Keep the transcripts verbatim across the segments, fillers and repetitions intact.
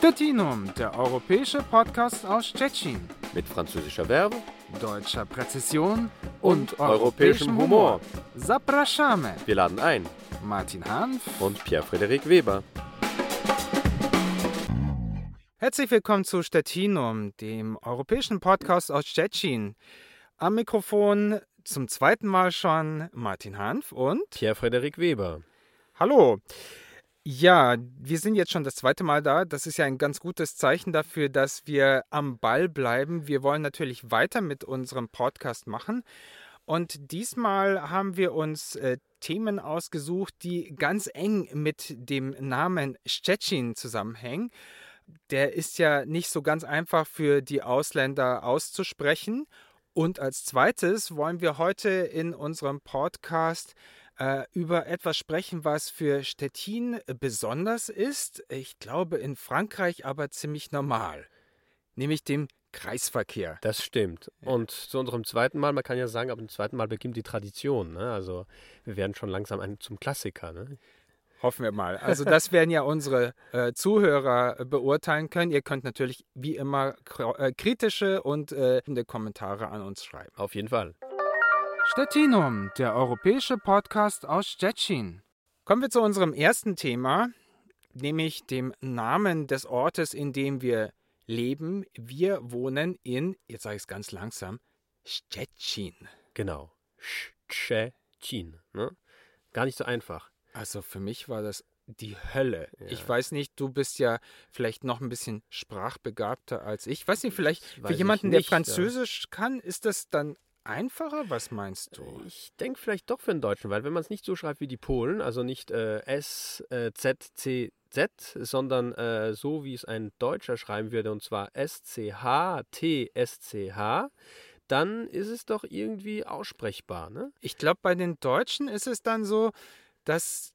Stettinum, der europäische Podcast aus Szczecin. Mit französischer Verve, deutscher Präzision und, und europäischem Humor. Zapraszamy. Wir laden ein. Martin Hanf und Pierre-Frédéric Weber. Herzlich willkommen zu Stettinum, dem europäischen Podcast aus Szczecin. Am Mikrofon zum zweiten Mal schon Martin Hanf und Pierre-Frédéric Weber. Hallo. Ja, wir sind jetzt schon das zweite Mal da. Das ist ja ein ganz gutes Zeichen dafür, dass wir am Ball bleiben. Wir wollen natürlich weiter mit unserem Podcast machen. Und diesmal haben wir uns äh, Themen ausgesucht, die ganz eng mit dem Namen Szczecin zusammenhängen. Der ist ja nicht so ganz einfach für die Ausländer auszusprechen. Und als zweites wollen wir heute in unserem Podcast über etwas sprechen, was für Stettin besonders ist. Ich glaube, in Frankreich aber ziemlich normal. Nämlich dem Kreisverkehr. Das stimmt. Ja. Und zu unserem zweiten Mal, man kann ja sagen, ab dem zweiten Mal beginnt die Tradition. Ne? Also wir werden schon langsam ein, zum Klassiker. Ne? Hoffen wir mal. Also das werden ja unsere äh, Zuhörer beurteilen können. Ihr könnt natürlich wie immer k- kritische und äh, Kommentare an uns schreiben. Auf jeden Fall. Stettinum, der europäische Podcast aus Szczecin. Kommen wir zu unserem ersten Thema, nämlich dem Namen des Ortes, in dem wir leben. Wir wohnen in, jetzt sage ich es ganz langsam, Szczecin. Genau, Szczecin. Ne? Gar nicht so einfach. Also für mich war das die Hölle. Ja. Ich weiß nicht, du bist ja vielleicht noch ein bisschen sprachbegabter als ich. Ich weiß nicht, vielleicht für jemanden, der Französisch kann, ist das dann einfacher? Was meinst du? Ich denke vielleicht doch für den Deutschen, weil wenn man es nicht so schreibt wie die Polen, also nicht äh, S, äh, Z, C, Z, sondern äh, so wie es ein Deutscher schreiben würde, und zwar S C H T S C H, dann ist es doch irgendwie aussprechbar, ne? Ich glaube, bei den Deutschen ist es dann so, dass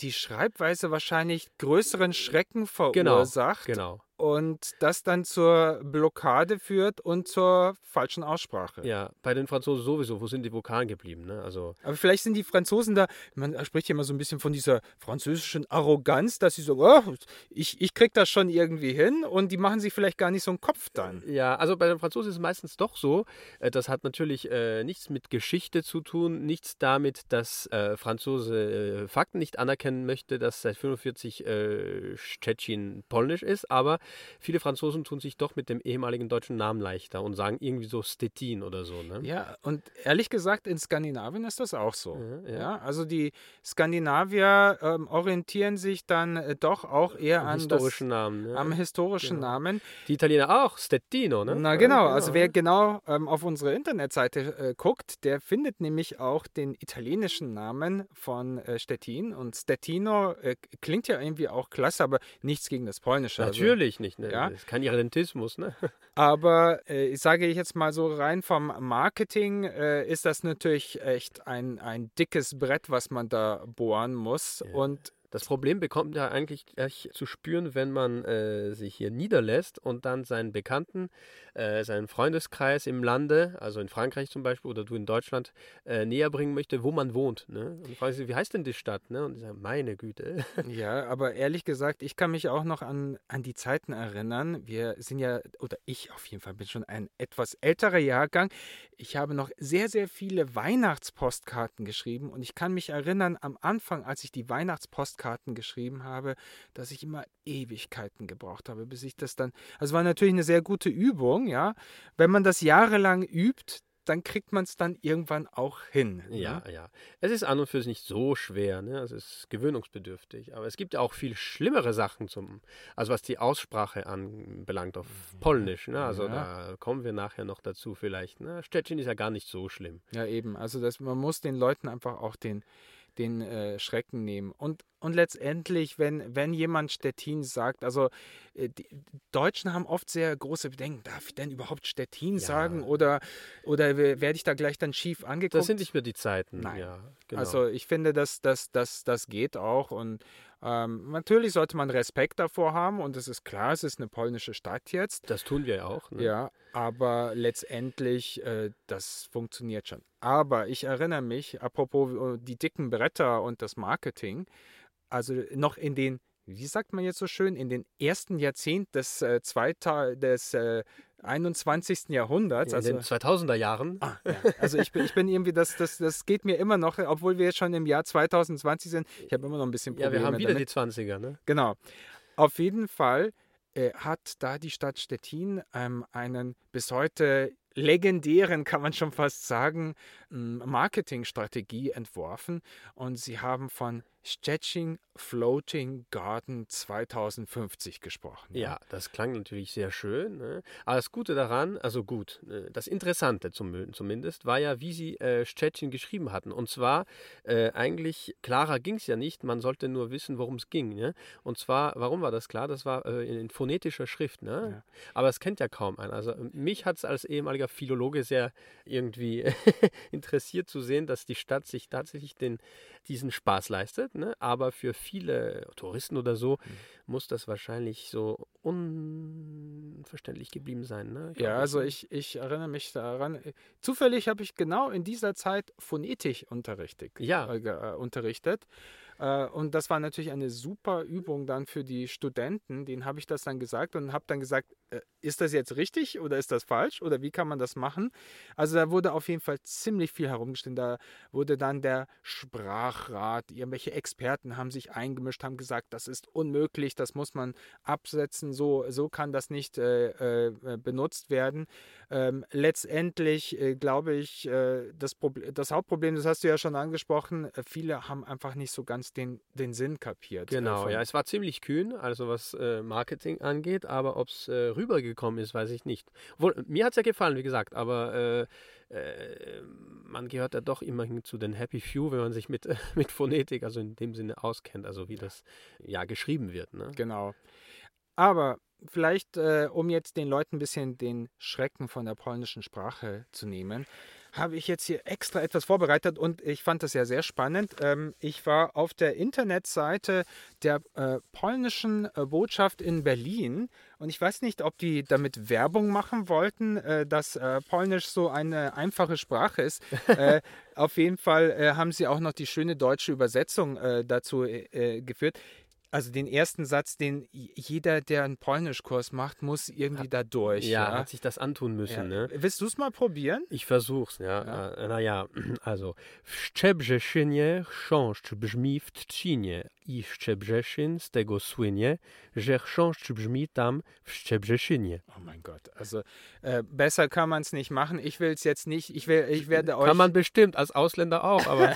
die Schreibweise wahrscheinlich größeren Schrecken verursacht. Genau, genau. Und das dann zur Blockade führt und zur falschen Aussprache. Ja, bei den Franzosen sowieso. Wo sind die Vokalen geblieben? Ne? Also aber vielleicht sind die Franzosen da, man spricht ja immer so ein bisschen von dieser französischen Arroganz, dass sie so, oh, ich, ich krieg das schon irgendwie hin, und die machen sich vielleicht gar nicht so einen Kopf dann. Ja, also bei den Franzosen ist es meistens doch so. Das hat natürlich äh, nichts mit Geschichte zu tun, nichts damit, dass äh, Franzose äh, Fakten nicht anerkennen möchte, dass seit fünfundvierzig äh, Szczecin polnisch ist, aber viele Franzosen tun sich doch mit dem ehemaligen deutschen Namen leichter und sagen irgendwie so Stettin oder so. Ne? Ja, und ehrlich gesagt, in Skandinavien ist das auch so. Mhm, ja. Ja, also die Skandinavier ähm, orientieren sich dann äh, doch auch eher am an historischen das, Namen, ne? am historischen genau. Namen. Die Italiener auch, Stettino, ne? Na genau, ja, genau. Also wer genau ähm, auf unsere Internetseite äh, guckt, der findet nämlich auch den italienischen Namen von äh, Stettin, und Stettino äh, klingt ja irgendwie auch klasse, aber nichts gegen das Polnische. Natürlich. Also, nicht, ne? Ja. Das ist kein Irredentismus, ne? Aber äh, ich sage jetzt mal so rein vom Marketing äh, ist das natürlich echt ein, ein dickes Brett, was man da bohren muss. Ja. Und das Problem bekommt ja eigentlich gleich zu spüren, wenn man äh, sich hier niederlässt und dann seinen Bekannten, äh, seinen Freundeskreis im Lande, also in Frankreich zum Beispiel oder du in Deutschland, äh, näher bringen möchte, wo man wohnt. Ne? Und fragen sie, wie heißt denn die Stadt? Ne? Und die sagen, meine Güte. Ja, aber ehrlich gesagt, ich kann mich auch noch an, an die Zeiten erinnern. Wir sind ja, oder ich auf jeden Fall bin schon ein etwas älterer Jahrgang. Ich habe noch sehr, sehr viele Weihnachtspostkarten geschrieben, und ich kann mich erinnern, am Anfang, als ich die Weihnachtspostkarten Karten geschrieben habe, dass ich immer Ewigkeiten gebraucht habe, bis ich das dann, also war natürlich eine sehr gute Übung, ja, wenn man das jahrelang übt, dann kriegt man es dann irgendwann auch hin. Ne? Ja, ja. Es ist an und für sich nicht so schwer, ne? Es ist gewöhnungsbedürftig, aber es gibt ja auch viel schlimmere Sachen, zum, also was die Aussprache anbelangt auf Polnisch, ne? Also ja, da kommen wir nachher noch dazu vielleicht, ne? Szczecin ist ja gar nicht so schlimm. Ja, eben, also das, man muss den Leuten einfach auch den den äh, Schrecken nehmen. Und, und letztendlich, wenn, wenn jemand Stettin sagt, also äh, die Deutschen haben oft sehr große Bedenken, darf ich denn überhaupt Stettin ja. sagen oder, oder werde ich da gleich dann schief angeguckt? Das sind nicht mehr die Zeiten. Nein. Ja, genau. Also ich finde, das, das, das, das geht auch, und ähm, natürlich sollte man Respekt davor haben, und es ist klar, es ist eine polnische Stadt jetzt. Das tun wir ja auch. Ne? Ja, aber letztendlich, äh, das funktioniert schon. Aber ich erinnere mich, apropos die dicken Bretter und das Marketing, also noch in den wie sagt man jetzt so schön, in den ersten Jahrzehnten des, äh, zweita- des äh, einundzwanzigsten. Jahrhunderts. In also, den zweitausender Jahren. Ah, ja. Also ich bin, ich bin irgendwie, das, das, das geht mir immer noch, obwohl wir jetzt schon im Jahr zweitausendzwanzig sind. Ich habe immer noch ein bisschen Probleme. Ja, wir haben wieder damit. Die zwanziger, ne? Genau. Auf jeden Fall äh, hat da die Stadt Stettin ähm, einen bis heute legendären, kann man schon fast sagen, Marketingstrategie entworfen, und sie haben von Stettin Floating Garden zwanzig fünfzig gesprochen. Ja, das klang natürlich sehr schön, ne? Aber das Gute daran, also gut, das Interessante zum, zumindest, war ja, wie sie äh, Stettin geschrieben hatten. Und zwar, äh, eigentlich, klarer ging es ja nicht, man sollte nur wissen, worum es ging, ne? Und zwar, warum war das klar? Das war äh, in, in phonetischer Schrift, ne? Ja. Aber das kennt ja kaum einer. Also mich hat es als ehemaliger Philologe sehr irgendwie interessiert zu sehen, dass die Stadt sich tatsächlich den, diesen Spaß leistet. Ne? Aber für viele Touristen oder so mhm. muss das wahrscheinlich so unverständlich geblieben sein. Ne? Ja, also ich, ich erinnere mich daran, zufällig habe ich genau in dieser Zeit Phonetik unterrichtet. Ja. Äh, unterrichtet. Äh, und das war natürlich eine super Übung dann für die Studenten, denen habe ich das dann gesagt und habe dann gesagt, äh, ist das jetzt richtig oder ist das falsch oder wie kann man das machen? Also da wurde auf jeden Fall ziemlich viel herumgestellt. Da wurde dann der Sprachrat, irgendwelche Experten haben sich eingemischt, haben gesagt, das ist unmöglich, das muss man absetzen, so, so kann das nicht äh, äh, benutzt werden. Ähm, letztendlich äh, glaube ich, äh, das, Probl- das Hauptproblem, das hast du ja schon angesprochen, äh, viele haben einfach nicht so ganz den, den Sinn kapiert. Genau, äh, ja, es war ziemlich kühn, also was äh, Marketing angeht, aber ob es äh, rübergekommen ist, weiß ich nicht. Obwohl, mir hat es ja gefallen, wie gesagt, aber äh, man gehört ja doch immerhin zu den Happy Few, wenn man sich mit, mit Phonetik, also in dem Sinne, auskennt, also wie das ja geschrieben wird. Ne? Genau. Aber vielleicht, äh, um jetzt den Leuten ein bisschen den Schrecken von der polnischen Sprache zu nehmen, habe ich jetzt hier extra etwas vorbereitet und ich fand das ja sehr spannend. Ähm, ich war auf der Internetseite der äh, polnischen äh, Botschaft in Berlin und ich weiß nicht, ob die damit Werbung machen wollten, äh, dass äh, Polnisch so eine einfache Sprache ist. äh, auf jeden Fall äh, haben sie auch noch die schöne deutsche Übersetzung äh, dazu äh, geführt. Also den ersten Satz, den jeder, der einen Polnischkurs macht, muss irgendwie da durch. Ja, ja, hat sich das antun müssen. Ja. Ne? Willst du es mal probieren? Ich versuch's, ja. ja. Äh, naja, also. Szczebrzeszynie chrząszcz brzmi w Trzcinie i Szczebrzeszyn z tego słynie, że chrząszcz brzmi tam w Szczebrzeszynie. Oh mein Gott, also äh, besser kann man es nicht machen. Ich will es jetzt nicht, ich will, ich werde euch... Kann man bestimmt, als Ausländer auch, aber...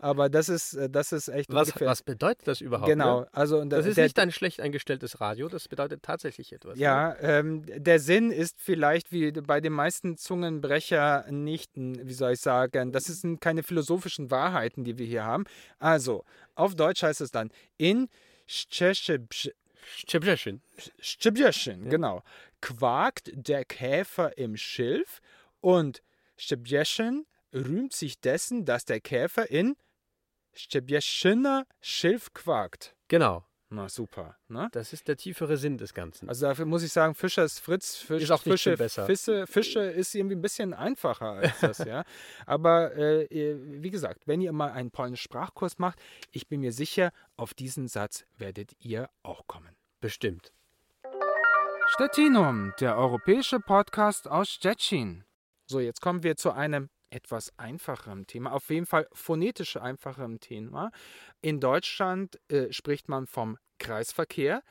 Aber das ist, das ist echt... Was, was bedeutet das überhaupt? Genau. Ne? Also, und das der, ist nicht ein schlecht eingestelltes Radio, das bedeutet tatsächlich etwas. Ja, ne? ähm, der Sinn ist vielleicht wie bei den meisten Zungenbrecher nicht, wie soll ich sagen, das sind keine philosophischen Wahrheiten, die wir hier haben. Also, auf Deutsch heißt es dann, in Szczebrzeszyn, Szczebrzeszyn, genau, quakt der Käfer im Schilf und Szczebrzeszyn rühmt sich dessen, dass der Käfer in Szczebrzeszyner Schilf quakt. Genau. Na super. Ne? Das ist der tiefere Sinn des Ganzen. Also dafür muss ich sagen, Fischers Fritz, Fisch, ist auch Fische, besser. Fisse, Fische ist irgendwie ein bisschen einfacher als das, ja. Aber äh, wie gesagt, wenn ihr mal einen polnischen Sprachkurs macht, ich bin mir sicher, auf diesen Satz werdet ihr auch kommen. Bestimmt. Stettinum, der europäische Podcast aus Stettin. So, jetzt kommen wir zu einem etwas einfacherem Thema, auf jeden Fall phonetisch einfacherem Thema. In Deutschland äh, spricht man vom Kreisverkehr.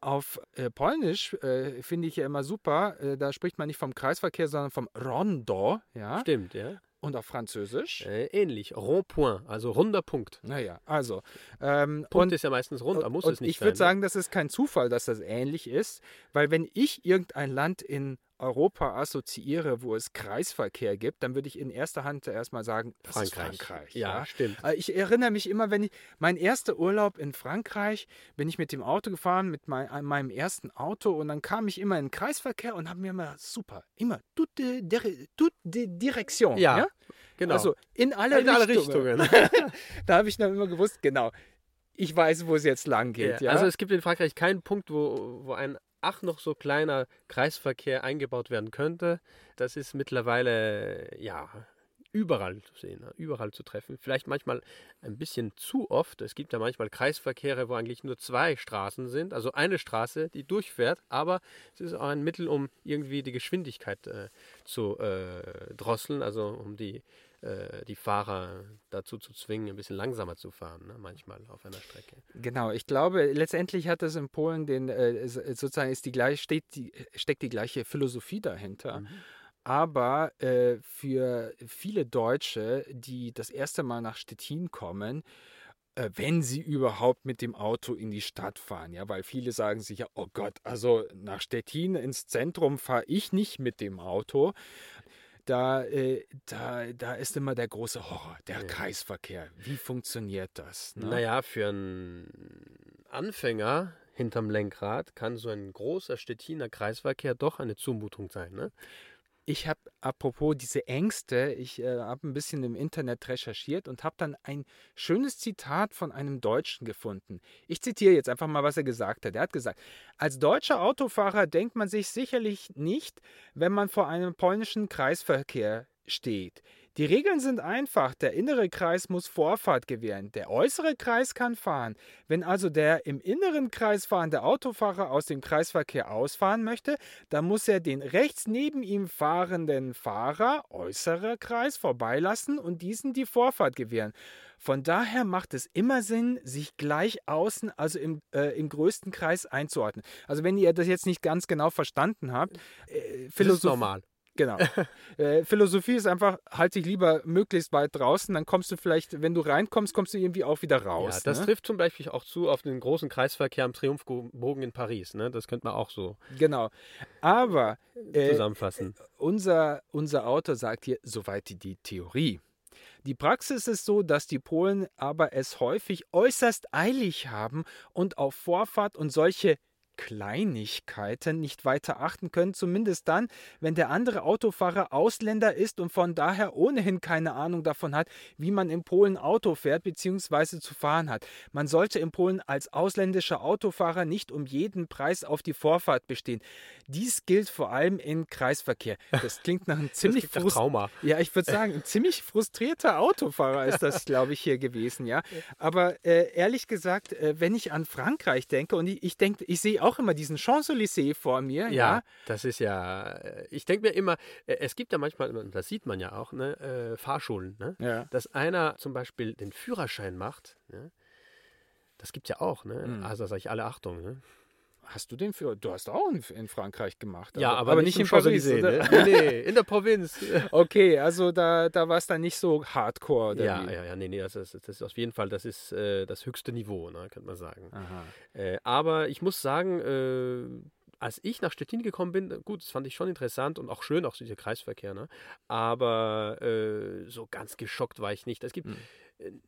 Auf äh, Polnisch äh, finde ich ja immer super, äh, da spricht man nicht vom Kreisverkehr, sondern vom Rondo. Ja? Stimmt, ja. Und auf Französisch? Äh, ähnlich, Rond-Point, also runder Punkt. Naja, also. Ähm, Punkt und, ist ja meistens rund, aber muss und es nicht ich sein. Ich würde sagen, das ist kein Zufall, dass das ähnlich ist, weil wenn ich irgendein Land in Europa assoziiere, wo es Kreisverkehr gibt, dann würde ich in erster Hand erstmal sagen, das Frankreich. ist Frankreich. Ja, ja, stimmt. Ich erinnere mich immer, wenn ich, mein erster Urlaub in Frankreich, bin ich mit dem Auto gefahren, mit mein, meinem ersten Auto und dann kam ich immer in den Kreisverkehr und habe mir immer, super, immer, toute, toute direction. Ja, ja, genau. Also in alle in Richtungen. Alle Richtungen. Da habe ich dann immer gewusst, genau, ich weiß, wo es jetzt lang geht. Ja, ja. Also es gibt in Frankreich keinen Punkt, wo, wo ein ach, noch so kleiner Kreisverkehr eingebaut werden könnte. Das ist mittlerweile, ja, überall zu sehen, überall zu treffen. Vielleicht manchmal ein bisschen zu oft. Es gibt da manchmal Kreisverkehre, wo eigentlich nur zwei Straßen sind, also eine Straße, die durchfährt, aber es ist auch ein Mittel, um irgendwie die Geschwindigkeit äh, zu äh, drosseln, also um die, äh, die Fahrer dazu zu zwingen, ein bisschen langsamer zu fahren, ne? Manchmal auf einer Strecke. Genau, ich glaube, letztendlich hat es in Polen den, äh, sozusagen ist die gleich, steht die, steckt die gleiche Philosophie dahinter. Mhm. Aber äh, für viele Deutsche, die das erste Mal nach Stettin kommen, äh, wenn sie überhaupt mit dem Auto in die Stadt fahren, ja, weil viele sagen sich ja, oh Gott, also nach Stettin ins Zentrum fahre ich nicht mit dem Auto. Da, äh, da, da ist immer der große Horror, der ja. Kreisverkehr. Wie funktioniert das? Ne? Naja, für einen Anfänger hinterm Lenkrad kann so ein großer Stettiner Kreisverkehr doch eine Zumutung sein, ne? Ich habe, apropos diese Ängste, ich äh, habe ein bisschen im Internet recherchiert und habe dann ein schönes Zitat von einem Deutschen gefunden. Ich zitiere jetzt einfach mal, was er gesagt hat. Er hat gesagt, als deutscher Autofahrer denkt man sich sicherlich nicht, wenn man vor einem polnischen Kreisverkehr steht. Die Regeln sind einfach, der innere Kreis muss Vorfahrt gewähren, der äußere Kreis kann fahren. Wenn also der im inneren Kreis fahrende Autofahrer aus dem Kreisverkehr ausfahren möchte, dann muss er den rechts neben ihm fahrenden Fahrer, äußerer Kreis, vorbeilassen und diesen die Vorfahrt gewähren. Von daher macht es immer Sinn, sich gleich außen, also im, äh, im größten Kreis einzuordnen. Also wenn ihr das jetzt nicht ganz genau verstanden habt, äh, Philosophie... Das ist normal. Genau. äh, Philosophie ist einfach, halt dich lieber möglichst weit draußen, dann kommst du vielleicht, wenn du reinkommst, kommst du irgendwie auch wieder raus. Ja, das ne? trifft zum Beispiel auch zu auf den großen Kreisverkehr am Triumphbogen in Paris. Ne? Das könnte man auch so genau. Aber, äh, zusammenfassen. Unser, unser Autor sagt hier, soweit die, die Theorie. Die Praxis ist so, dass die Polen aber es häufig äußerst eilig haben und auf Vorfahrt und solche Kleinigkeiten nicht weiter achten können, zumindest dann, wenn der andere Autofahrer Ausländer ist und von daher ohnehin keine Ahnung davon hat, wie man in Polen Auto fährt bzw. zu fahren hat. Man sollte in Polen als ausländischer Autofahrer nicht um jeden Preis auf die Vorfahrt bestehen. Dies gilt vor allem im Kreisverkehr. Das klingt nach einem ziemlich frust- Trauma. Ja, ich würde sagen, ein ziemlich frustrierter Autofahrer ist das, glaube ich, hier gewesen, ja. Aber äh, ehrlich gesagt, äh, wenn ich an Frankreich denke und ich, ich denke, ich sehe auch immer diesen Champs-Élysées vor mir. Ja, ja, das ist ja, ich denke mir immer, es gibt ja manchmal, das sieht man ja auch, ne, äh, Fahrschulen, ne? Ja. Dass einer zum Beispiel den Führerschein macht, ne? Das gibt es ja auch, ne? Mhm. Also sage ich alle Achtung, ne? Hast du den Führerschein? Du hast auch in Frankreich gemacht. Ja, aber, aber nicht, nicht in Paris. Ne? Nee, nee, in der Provinz. Okay, also da, da war es dann nicht so hardcore. Oder ja, wie? ja, ja, nee, nee, das ist, das ist auf jeden Fall, das ist äh, das höchste Niveau, ne, könnte man sagen. Aha. Äh, aber ich muss sagen, äh, als ich nach Stettin gekommen bin, gut, das fand ich schon interessant und auch schön, auch dieser Kreisverkehr, ne? Aber äh, so ganz geschockt war ich nicht. Es gibt... Hm.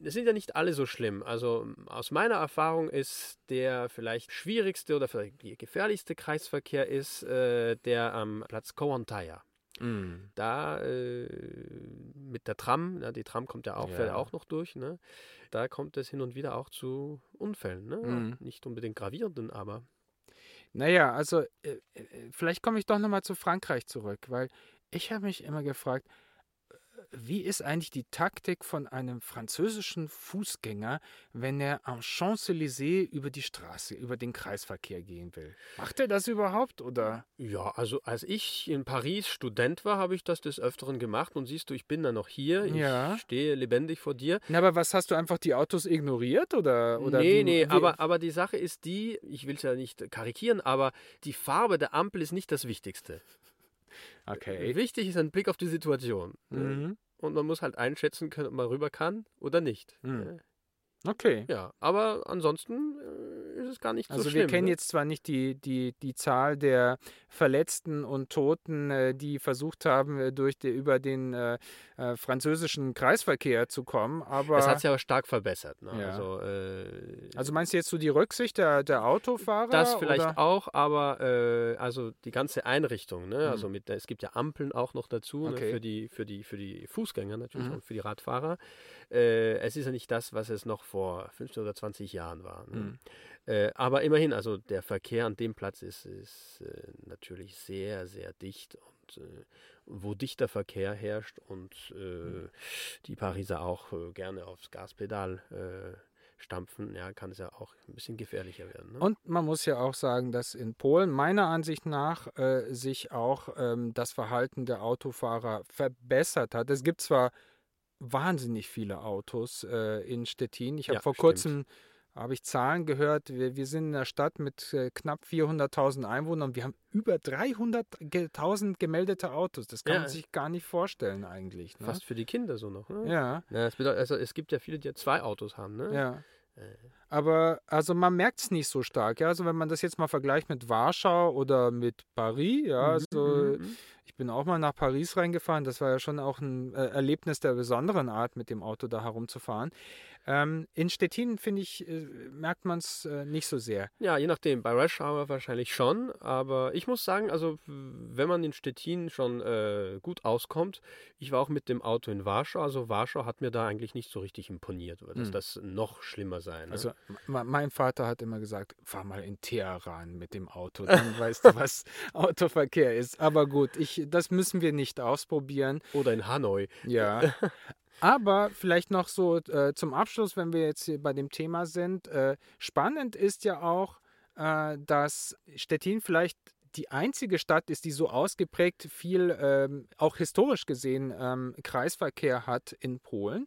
Es sind ja nicht alle so schlimm. Also aus meiner Erfahrung ist der vielleicht schwierigste oder vielleicht gefährlichste Kreisverkehr ist äh, der am Platz Kowantaya. Mm. Da äh, mit der Tram, na, die Tram kommt ja auch, ja. Fährt auch noch durch, ne? Da kommt es hin und wieder auch zu Unfällen. Ne? Mm. Nicht unbedingt gravierenden, aber... Naja, also äh, vielleicht komme ich doch nochmal zu Frankreich zurück, weil ich habe mich immer gefragt, wie ist eigentlich die Taktik von einem französischen Fußgänger, wenn er am Champs-Élysées über die Straße, über den Kreisverkehr gehen will? Macht er das überhaupt, oder? Ja, also als ich in Paris Student war, habe ich das des Öfteren gemacht und siehst du, ich bin da noch hier, ich ja. stehe lebendig vor dir. Na, aber was, hast du einfach die Autos ignoriert, oder? oder nee, wie, nee, wie? Aber, aber die Sache ist die, ich will es ja nicht karikieren, aber die Farbe der Ampel ist nicht das Wichtigste. Okay. Wichtig ist ein Blick auf die Situation. Mhm. Und man muss halt einschätzen können, ob man rüber kann oder nicht. Mhm. Okay. Ja, aber ansonsten ist es gar nicht also so schlimm. Also wir kennen ne? jetzt zwar nicht die, die, die Zahl der Verletzten und Toten, die versucht haben, durch die, über den äh, französischen Kreisverkehr zu kommen, aber... Das hat sich aber stark verbessert. Ne? Ja. Also, äh, also meinst du jetzt so die Rücksicht der, der Autofahrer? Das vielleicht oder? auch, aber äh, also die ganze Einrichtung, ne? Mhm. Also mit, es gibt ja Ampeln auch noch dazu, okay. ne? für, die, für, die, für die Fußgänger natürlich mhm. und für die Radfahrer. Äh, es ist ja nicht das, was es noch vor fünfzehn oder zwanzig Jahren war. Ne? Mhm. Äh, aber immerhin, also der Verkehr an dem Platz ist, ist äh, natürlich sehr, sehr dicht und äh, wo dichter Verkehr herrscht und äh, die Pariser auch äh, gerne aufs Gaspedal äh, stampfen, ja, kann es ja auch ein bisschen gefährlicher werden. Ne? Und man muss ja auch sagen, dass in Polen meiner Ansicht nach äh, sich auch ähm, das Verhalten der Autofahrer verbessert hat. Es gibt zwar wahnsinnig viele Autos äh, in Stettin. Ich habe ja, vor kurzem habe ich Zahlen gehört. Wir, wir sind in einer Stadt mit äh, knapp vierhunderttausend Einwohnern. Wir haben über dreihunderttausend gemeldete Autos. Das kann ja. man sich gar nicht vorstellen eigentlich. Ne? Fast für die Kinder so noch. Ne? Ja. ja das bedeutet, also es gibt ja viele, die ja zwei Autos haben. Ne? Ja. Aber also man merkt es nicht so stark. Ja? Also wenn man das jetzt mal vergleicht mit Warschau oder mit Paris, ja, mhm, also ich bin auch mal nach Paris reingefahren, das war ja schon auch ein äh, Erlebnis der besonderen Art, mit dem Auto da herumzufahren. Ähm, in Stettin, finde ich, äh, merkt man es äh, nicht so sehr. Ja, je nachdem, bei Rush Hour wahrscheinlich schon, aber ich muss sagen, also wenn man in Stettin schon äh, gut auskommt, ich war auch mit dem Auto in Warschau, also Warschau hat mir da eigentlich nicht so richtig imponiert, weil das, mhm. das noch schlimmer sei. Sein, ne? Also m- mein Vater hat immer gesagt, fahr mal in Teheran mit dem Auto, dann weißt du, was Autoverkehr ist. Aber gut, ich, das müssen wir nicht ausprobieren. Oder in Hanoi. Ja, aber vielleicht noch so äh, zum Abschluss, wenn wir jetzt hier bei dem Thema sind. Äh, spannend ist ja auch, äh, dass Stettin vielleicht die einzige Stadt ist, die so ausgeprägt viel, ähm, auch historisch gesehen, ähm, Kreisverkehr hat in Polen.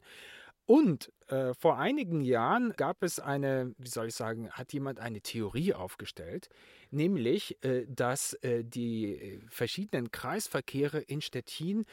Und äh, vor einigen Jahren gab es eine, wie soll ich sagen, hat jemand eine Theorie aufgestellt, nämlich, äh, dass äh, die verschiedenen Kreisverkehre in Stettin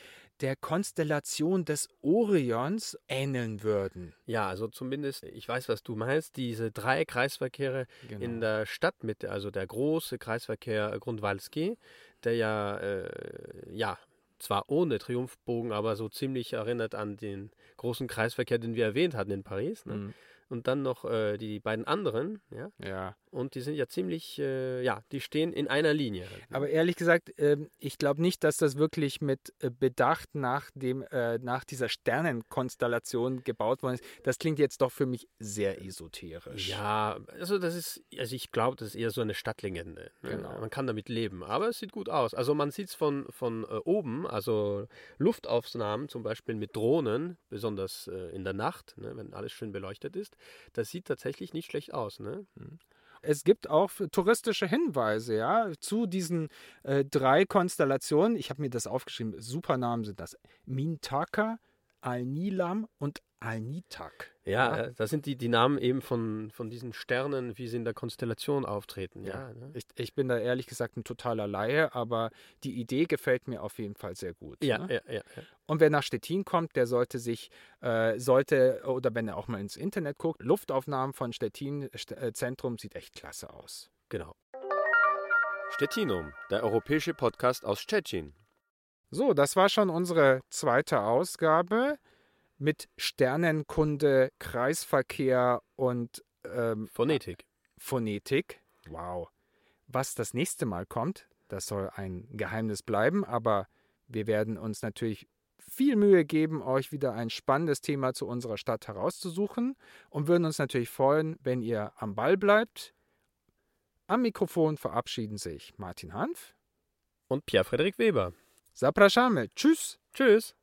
der Konstellation des Orions ähneln würden. Ja, also zumindest, ich weiß, was du meinst, diese drei Kreisverkehre genau. in der Stadtmitte, also der große Kreisverkehr Grundwalski, der ja, äh, ja, zwar ohne Triumphbogen, aber so ziemlich erinnert an den großen Kreisverkehr, den wir erwähnt hatten in Paris. Ne? Mhm. Und dann noch äh, die beiden anderen. Ja? Ja. Und die sind ja ziemlich, äh, ja, die stehen in einer Linie. Halt, ne? Aber ehrlich gesagt, äh, ich glaube nicht, dass das wirklich mit äh, Bedacht nach, dem, äh, nach dieser Sternenkonstellation gebaut worden ist. Das klingt jetzt doch für mich sehr esoterisch. Ja, also das ist, also ich glaube, das ist eher so eine Stadtlegende. Ne? Genau. Man kann damit leben, aber es sieht gut aus. Also man sieht es von, von äh, oben, also Luftaufnahmen zum Beispiel mit Drohnen, besonders äh, in der Nacht, ne? Wenn alles schön beleuchtet ist. Das sieht tatsächlich nicht schlecht aus, ne? Mhm. Es gibt auch touristische Hinweise, ja, zu diesen äh, drei Konstellationen. Ich habe mir das aufgeschrieben. Super Namen sind das. Mintaka, Al-Nilam und Alnitak. Ja, ja, das sind die, die Namen eben von, von diesen Sternen, wie sie in der Konstellation auftreten. Ja, ja, ne? ich, ich bin da ehrlich gesagt ein totaler Laie, aber die Idee gefällt mir auf jeden Fall sehr gut. Ja, ne? ja, ja, ja. Und wer nach Stettin kommt, der sollte sich, äh, sollte, oder wenn er auch mal ins Internet guckt, Luftaufnahmen von Stettin St- äh, Zentrum sieht echt klasse aus. Genau. Stettinum, der europäische Podcast aus Szczecin. So, das war schon unsere zweite Ausgabe mit Sternenkunde, Kreisverkehr und ähm, Phonetik. Phonetik. Wow. Was das nächste Mal kommt, das soll ein Geheimnis bleiben, aber wir werden uns natürlich viel Mühe geben, euch wieder ein spannendes Thema zu unserer Stadt herauszusuchen und würden uns natürlich freuen, wenn ihr am Ball bleibt. Am Mikrofon verabschieden sich Martin Hanf und Pierre-Frédéric Weber. Zapraszamy. Tschüss. Tschüss.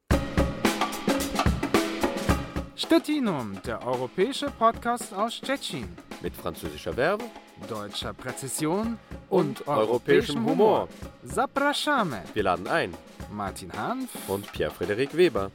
Stettinum, der europäische Podcast aus Szczecin. Mit französischer Verve, deutscher Präzision und, und europäischem, europäischem Humor. Zapraszamy. Wir laden ein. Martin Hanf und Pierre-Frédéric Weber.